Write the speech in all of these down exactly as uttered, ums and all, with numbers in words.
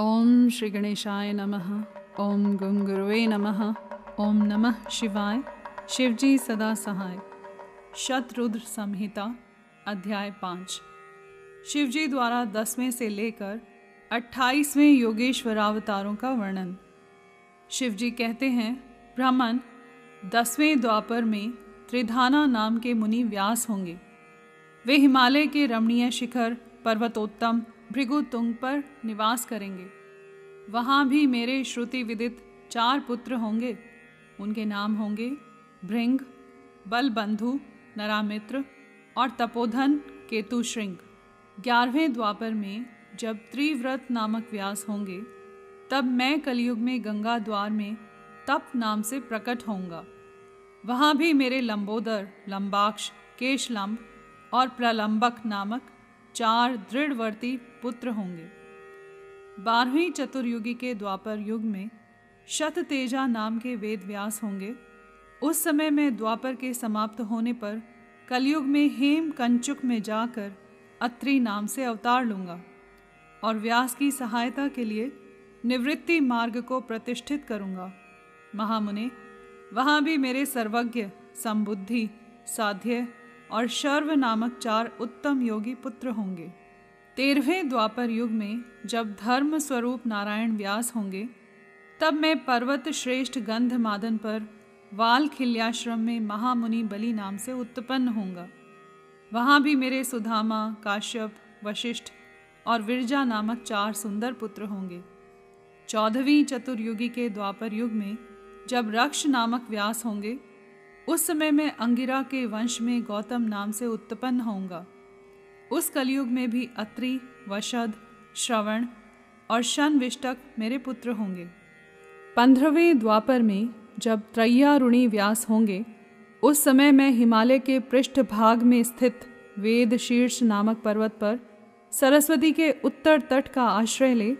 ओम श्री गणेशाय नमः। ओम गं गुरुवे नमः। ओम नमः शिवाय। शिवजी सदा सहाय। शतरुद्र संहिता अध्याय पाँच। शिवजी द्वारा दसवें से लेकर अट्ठाईसवें योगेश्वरावतारों का वर्णन। शिवजी कहते हैं, ब्राह्मण, दसवें द्वापर में त्रिधाना नाम के मुनि व्यास होंगे। वे हिमालय के रमणीय शिखर पर्वतोत्तम भृगु तुंग पर निवास करेंगे। वहाँ भी मेरे श्रुति विदित चार पुत्र होंगे। उनके नाम होंगे भृंग, बलबंधु, नरामित्र और तपोधन केतुशृंग। ग्यारहवें द्वापर में जब त्रिव्रत नामक व्यास होंगे, तब मैं कलयुग में गंगा द्वार में तप नाम से प्रकट होऊंगा। वहाँ भी मेरे लंबोदर, लम्बाक्ष, केशलंब और प्रलंबक नामक चार दृढ़वर्ती पुत्र होंगे। बारहवीं चतुर्युगी के द्वापर युग में शततेजा नाम के वेद व्यास होंगे। उस समय में द्वापर के समाप्त होने पर कलयुग में हेम कंचुक में जाकर अत्रि नाम से अवतार लूँगा और व्यास की सहायता के लिए निवृत्ति मार्ग को प्रतिष्ठित करूँगा। महामुने, वहाँ भी मेरे सर्वज्ञ, समबुद्धि, साध्य और शर्व नामक चार उत्तम योगी पुत्र होंगे। तेरहवें द्वापर युग में जब धर्म स्वरूप नारायण व्यास होंगे, तब मैं पर्वत श्रेष्ठ गंध मादन पर वाल खिल्याश्रम में महामुनि बलि नाम से उत्पन्न होऊंगा। वहाँ भी मेरे सुधामा, काश्यप, वशिष्ठ और विरजा नामक चार सुंदर पुत्र होंगे। चौदहवीं चतुर्युगी के द्वापर युग में जब रक्ष नामक व्यास होंगे, उस समय मैं अंगिरा के वंश में गौतम नाम से उत्पन्न होऊंगा। उस कलयुग में भी अत्रि, वशद, श्रवण और शनविष्टक मेरे पुत्र होंगे। पंद्रहवें द्वापर में जब त्रय्यारुणी व्यास होंगे, उस समय मैं हिमालय के पृष्ठ भाग में स्थित वेद शीर्ष नामक पर्वत पर सरस्वती के उत्तर तट का आश्रय ले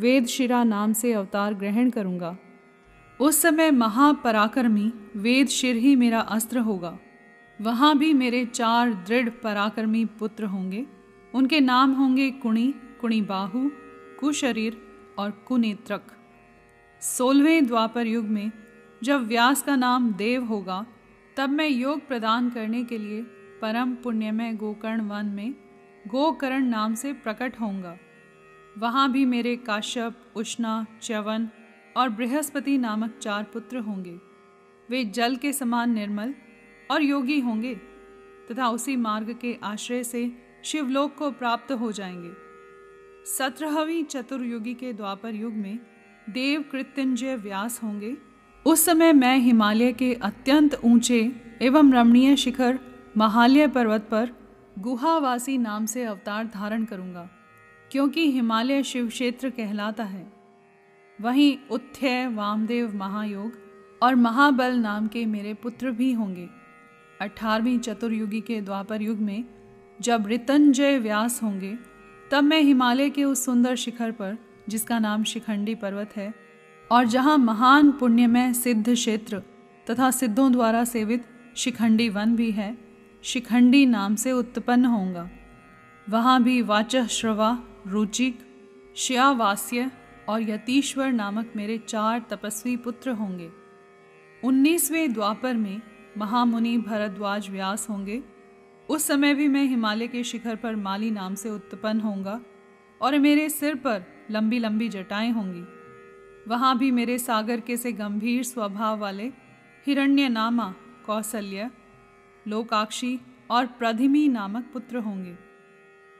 वेद शिरा नाम से अवतार ग्रहण करूँगा। उस समय महापराक्रमी वेद शिर ही मेरा अस्त्र होगा। वहाँ भी मेरे चार दृढ़ पराक्रमी पुत्र होंगे। उनके नाम होंगे कुणी, कुणी बाहु, कुशरीर और कुनेत्रक। सोलहवें द्वापर युग में जब व्यास का नाम देव होगा, तब मैं योग प्रदान करने के लिए परम पुण्यमय गोकर्ण वन में गोकर्ण नाम से प्रकट होऊंगा। वहाँ भी मेरे काश्यप, उष्णा, च्यवन और बृहस्पति नामक चार पुत्र होंगे। वे जल के समान निर्मल और योगी होंगे तथा उसी मार्ग के आश्रय से शिवलोक को प्राप्त हो जाएंगे। सत्रहवीं चतुर्युगी के द्वापर युग में देव कृत्युंजय व्यास होंगे। उस समय मैं हिमालय के अत्यंत ऊंचे एवं रमणीय शिखर महालय पर्वत पर गुहावासी नाम से अवतार धारण करूँगा, क्योंकि हिमालय शिव क्षेत्र कहलाता है। वहीं उत्थय, वामदेव महायोग और महाबल नाम के मेरे पुत्र भी होंगे। अठारहवीं चतुर्युगी के द्वापर युग में जब ऋतंजय व्यास होंगे, तब मैं हिमालय के उस सुंदर शिखर पर, जिसका नाम शिखंडी पर्वत है और जहाँ महान पुण्यमय सिद्ध क्षेत्र तथा सिद्धों द्वारा सेवित शिखंडी वन भी है, शिखंडी नाम से उत्पन्न होऊंगा। वहाँ भी वाचश्रवा, रुचिक, श्यावास्य और यतीश्वर नामक मेरे चार तपस्वी पुत्र होंगे। उन्नीसवें द्वापर में महामुनि भरद्वाज व्यास होंगे। उस समय भी मैं हिमालय के शिखर पर माली नाम से उत्पन्न होऊंगा और मेरे सिर पर लंबी लंबी जटाएं होंगी। वहाँ भी मेरे सागर के से गंभीर स्वभाव वाले हिरण्यनामा, कौसल्य, लोकाक्षी और प्रधिमी नामक पुत्र होंगे।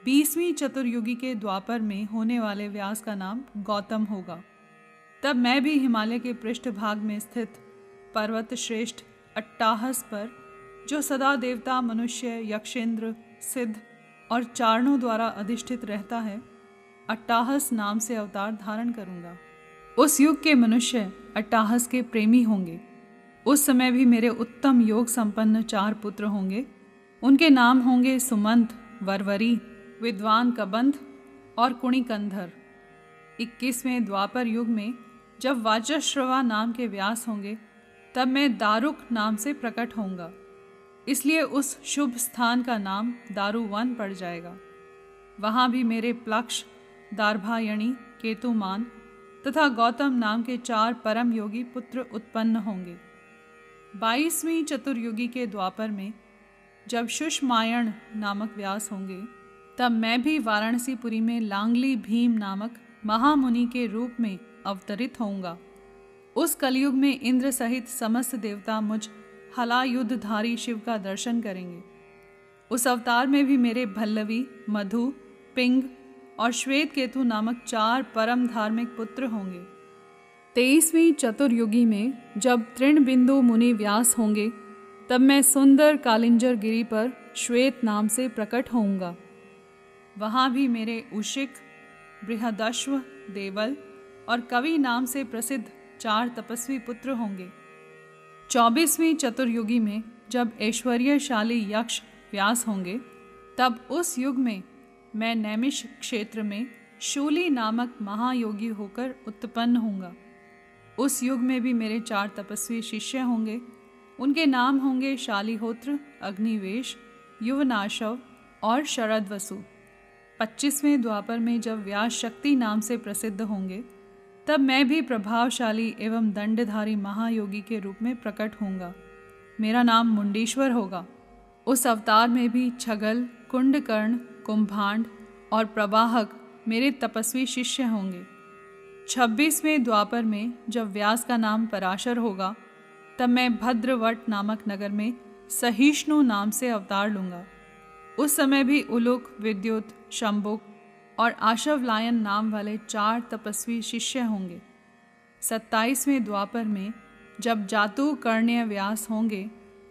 बीसवीं चतुर्युगी के द्वापर में होने वाले व्यास का नाम गौतम होगा। तब मैं भी हिमालय के पृष्ठभाग में स्थित पर्वत श्रेष्ठ अट्टाहस पर, जो सदा देवता, मनुष्य, यक्षेंद्र, सिद्ध और चारणों द्वारा अधिष्ठित रहता है, अट्टाहस नाम से अवतार धारण करूँगा। उस युग के मनुष्य अट्टाहस के प्रेमी होंगे। उस समय भी मेरे उत्तम योग संपन्न चार पुत्र होंगे। उनके नाम होंगे सुमंत, वरवरी, विद्वान कबंध और कुणिकंधर। इक्कीसवें द्वापर युग में जब वाचश्रवा नाम के व्यास होंगे, तब मैं दारुक नाम से प्रकट होऊंगा। इसलिए उस शुभ स्थान का नाम दारुवन पड़ जाएगा। वहाँ भी मेरे प्लक्ष, दार्भायणी केतुमान तथा गौतम नाम के चार परम योगी पुत्र उत्पन्न होंगे। बाईसवीं चतुर्युगी के द्वापर में जब शुष्मायण नामक व्यास होंगे, तब मैं भी वाराणसीपुरी में लांगली भीम नामक महामुनि के रूप में अवतरित होऊंगा। उस कलयुग में इंद्र सहित समस्त देवता मुझ हलायुधधारी शिव का दर्शन करेंगे। उस अवतार में भी मेरे भल्लवी, मधु, पिंग और श्वेत केतु नामक चार परम धार्मिक पुत्र होंगे। तेईसवीं चतुर्युगी में जब तृणबिंदु मुनि व्यास होंगे, तब मैं सुंदर कालिंजर गिरी पर श्वेत नाम से प्रकट होऊंगा। वहाँ भी मेरे उशिक, बृहदश्व, देवल और कवि नाम से प्रसिद्ध चार तपस्वी पुत्र होंगे। चौबीसवीं चतुर्युगी में जब ऐश्वर्यशाली यक्ष व्यास होंगे, तब उस युग में मैं नैमिष क्षेत्र में शूली नामक महायोगी होकर उत्पन्न होऊंगा। उस युग में भी मेरे चार तपस्वी शिष्य होंगे। उनके नाम होंगे शालिहोत्र, अग्निवेश, युवनाशव और शरदवसु। पच्चीसवें द्वापर में जब व्यास शक्ति नाम से प्रसिद्ध होंगे, तब मैं भी प्रभावशाली एवं दंडधारी महायोगी के रूप में प्रकट होऊंगा। मेरा नाम मुंडेश्वर होगा। उस अवतार में भी छगल, कुंडकर्ण, कुंभांड और प्रवाहक मेरे तपस्वी शिष्य होंगे। छब्बीसवें द्वापर में जब व्यास का नाम पराशर होगा, तब मैं भद्रवट नामक नगर में सहिष्णु नाम से अवतार लूँगा। उस समय भी उलुक, विद्युत, शंबुक और आशवलायन नाम वाले चार तपस्वी शिष्य होंगे। सत्ताईसवें द्वापर में जब जातु कर्ण्य व्यास होंगे,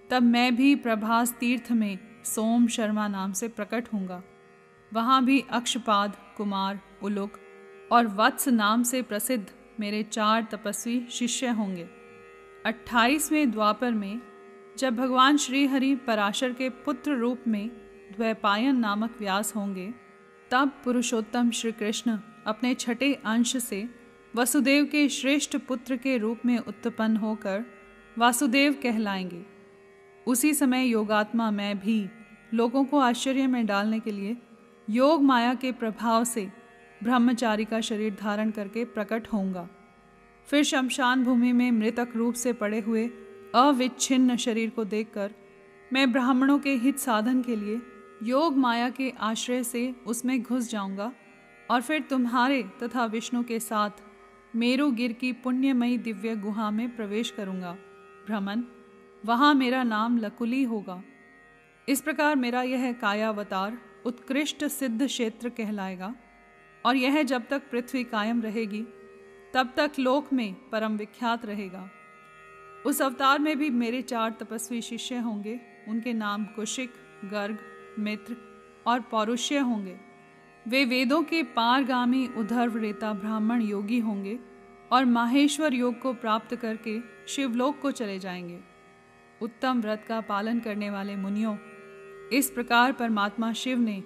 तब मैं भी प्रभास तीर्थ में सोम शर्मा नाम से प्रकट होऊंगा। वहाँ भी अक्षपाद, कुमार, उलुक और वत्स नाम से प्रसिद्ध मेरे चार तपस्वी शिष्य होंगे। अट्ठाईसवें द्वापर में जब भगवान श्रीहरि पराशर के पुत्र रूप में द्वैपायन नामक व्यास होंगे, तब पुरुषोत्तम श्री कृष्ण अपने छठे अंश से वसुदेव के श्रेष्ठ पुत्र के रूप में उत्पन्न होकर वासुदेव कहलाएंगे। उसी समय योगात्मा मैं भी लोगों को आश्चर्य में डालने के लिए योग माया के प्रभाव से ब्रह्मचारी का शरीर धारण करके प्रकट होऊंगा। फिर शमशान भूमि में मृतक रूप से पड़े हुए अविच्छिन्न शरीर को देखकर मैं ब्राह्मणों के हित साधन के लिए योग माया के आश्रय से उसमें घुस जाऊंगा और फिर तुम्हारे तथा विष्णु के साथ मेरुगिर की पुण्यमयी दिव्य गुहा में प्रवेश करूंगा। भ्रमण, वहाँ मेरा नाम लकुली होगा। इस प्रकार मेरा यह कायावतार उत्कृष्ट सिद्ध क्षेत्र कहलाएगा और यह जब तक पृथ्वी कायम रहेगी, तब तक लोक में परम विख्यात रहेगा। उस अवतार में भी मेरे चार तपस्वी शिष्य होंगे। उनके नाम कुशिक, गर्ग, मित्र और पौरुष्य होंगे। वे वेदों के पारगामी उद्धर्वरेता ब्राह्मण योगी होंगे और माहेश्वर योग को प्राप्त करके शिवलोक को चले जाएंगे। उत्तम व्रत का पालन करने वाले मुनियों, इस प्रकार परमात्मा शिव ने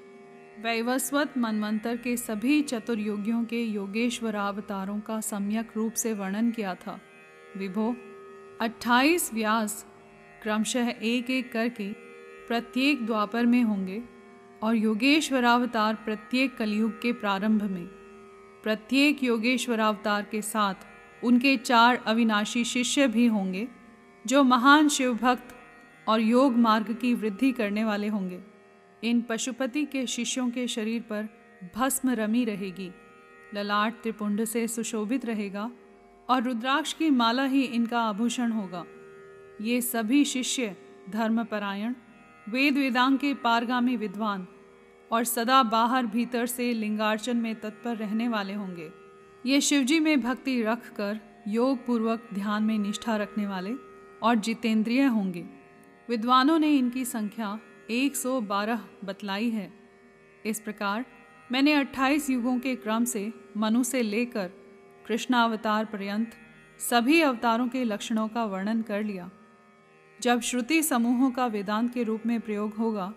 वैवस्वत मनवंतर के सभी चतुर्योगियों के योगेश्वरावतारों का सम्यक रूप से वर्णन किया था। विभो, अट्ठाईस व्यास क्रमशः एक एक करके प्रत्येक द्वापर में होंगे और योगेश्वरावतार प्रत्येक कलयुग के प्रारंभ में। प्रत्येक योगेश्वरावतार के साथ उनके चार अविनाशी शिष्य भी होंगे, जो महान शिवभक्त और योग मार्ग की वृद्धि करने वाले होंगे। इन पशुपति के शिष्यों के शरीर पर भस्म रमी रहेगी, ललाट त्रिपुंड से सुशोभित रहेगा और रुद्राक्ष की माला ही इनका आभूषण होगा। ये सभी शिष्य धर्मपरायण, वेद वेदांग के पारगामी विद्वान और सदा बाहर भीतर से लिंगार्चन में तत्पर रहने वाले होंगे। ये शिवजी में भक्ति रखकर योग पूर्वक ध्यान में निष्ठा रखने वाले और जितेंद्रिय होंगे। विद्वानों ने इनकी संख्या एक सौ बारह बतलाई है। इस प्रकार मैंने अट्ठाईस युगों के क्रम से मनु से लेकर कृष्णावतार पर्यंत सभी अवतारों के लक्षणों का वर्णन कर लिया। जब श्रुति समूहों का वेदांत के रूप में प्रयोग होगा,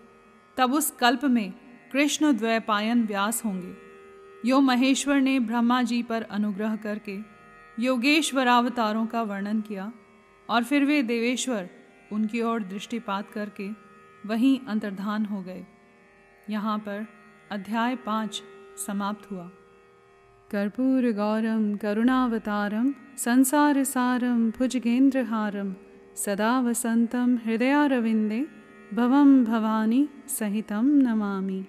तब उस कल्प में कृष्ण द्वैपायन व्यास होंगे। यो महेश्वर ने ब्रह्मा जी पर अनुग्रह करके योगेश्वरावतारों का वर्णन किया और फिर वे देवेश्वर उनकी ओर दृष्टिपात करके वहीं अंतर्धान हो गए। यहाँ पर अध्याय पाँच समाप्त हुआ। कर्पूरगौरं करुणावतारं संसारसारं भुजगेन्द्रहारं सदा वसन्तं हृदयारविन्दे भवं भवानी सहितं नमामि।